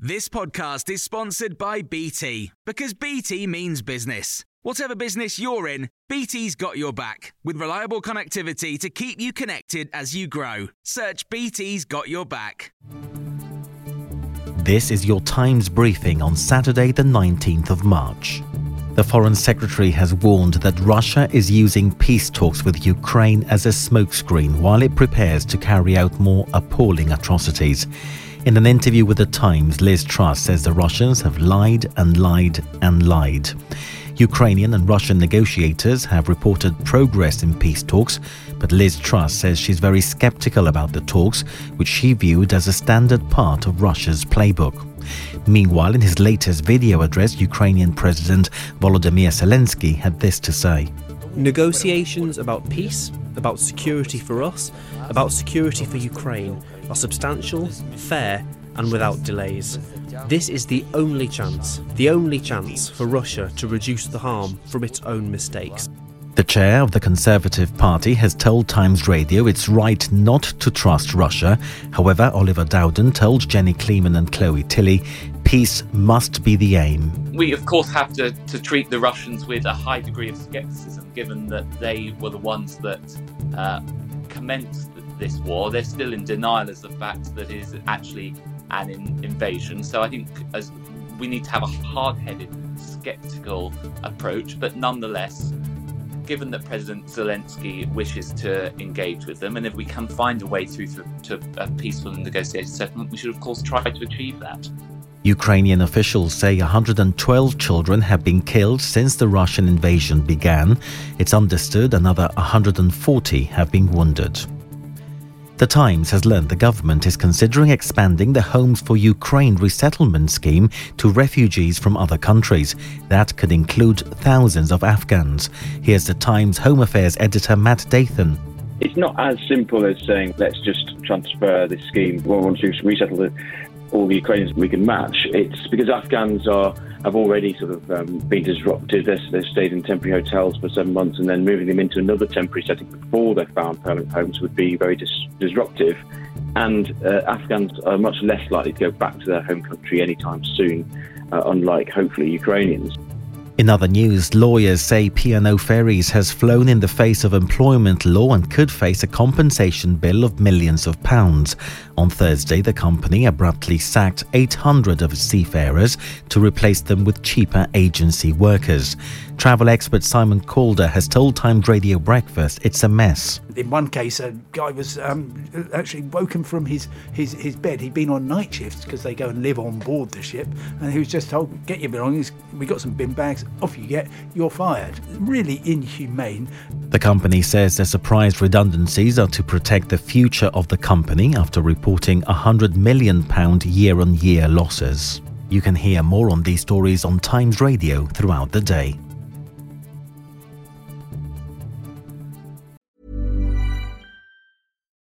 This podcast is sponsored by BT, because BT means business. Whatever business you're in, BT's got your back, with reliable connectivity to keep you connected as you grow. Search BT's got your back. This is your Times briefing on Saturday the 19th of March. The Foreign Secretary has warned that Russia is using peace talks with Ukraine as a smokescreen while it prepares to carry out more appalling atrocities. In an interview with The Times, Liz Truss says the Russians have lied and lied and lied. Ukrainian and Russian negotiators have reported progress in peace talks, but Liz Truss says she's very sceptical about the talks, which she viewed as a standard part of Russia's playbook. Meanwhile, in his latest video address, Ukrainian President Volodymyr Zelensky had this to say. Negotiations about peace, about security for us, about security for Ukraine are substantial, fair and without delays. This is the only chance for Russia to reduce the harm from its own mistakes. The chair of the Conservative Party has told Times Radio it's right not to trust Russia. However, Oliver Dowden told Jenny Kleeman and Chloe Tilley, peace must be the aim. We, of course, have to treat the Russians with a high degree of scepticism, given that they were the ones that commenced this war. They're still in denial as the fact that it is actually an invasion. So I think as we need to have a hard-headed, sceptical approach, but nonetheless, given that President Zelensky wishes to engage with them, and if we can find a way through to a peaceful and negotiated settlement, we should of course try to achieve that. Ukrainian officials say 112 children have been killed since the Russian invasion began. It's understood another 140 have been wounded. The Times has learned the government is considering expanding the Homes for Ukraine resettlement scheme to refugees from other countries. That could include thousands of Afghans. Here's the Times Home Affairs editor Matt Dathan. It's not as simple as saying, let's just transfer this scheme, once we've resettled all the Ukrainians we can match. It's because Afghans have already sort of been disrupted. They've stayed in temporary hotels for 7 months, and then moving them into another temporary setting before they found permanent homes would be very disruptive. And Afghans are much less likely to go back to their home country anytime soon, unlike, hopefully, Ukrainians. In other news, lawyers say P&O Ferries has flown in the face of employment law and could face a compensation bill of millions of pounds. On Thursday, the company abruptly sacked 800 of its seafarers to replace them with cheaper agency workers. Travel expert Simon Calder has told Times Radio Breakfast it's a mess. In one case, a guy was actually woken from his bed. He'd been on night shifts because they go and live on board the ship, and he was just told, get your belongings, we got some bin bags, off you get, you're fired. Really inhumane. The company says the surprise redundancies are to protect the future of the company after reporting £100 million year-on-year losses. You can hear more on these stories on Times Radio throughout the day.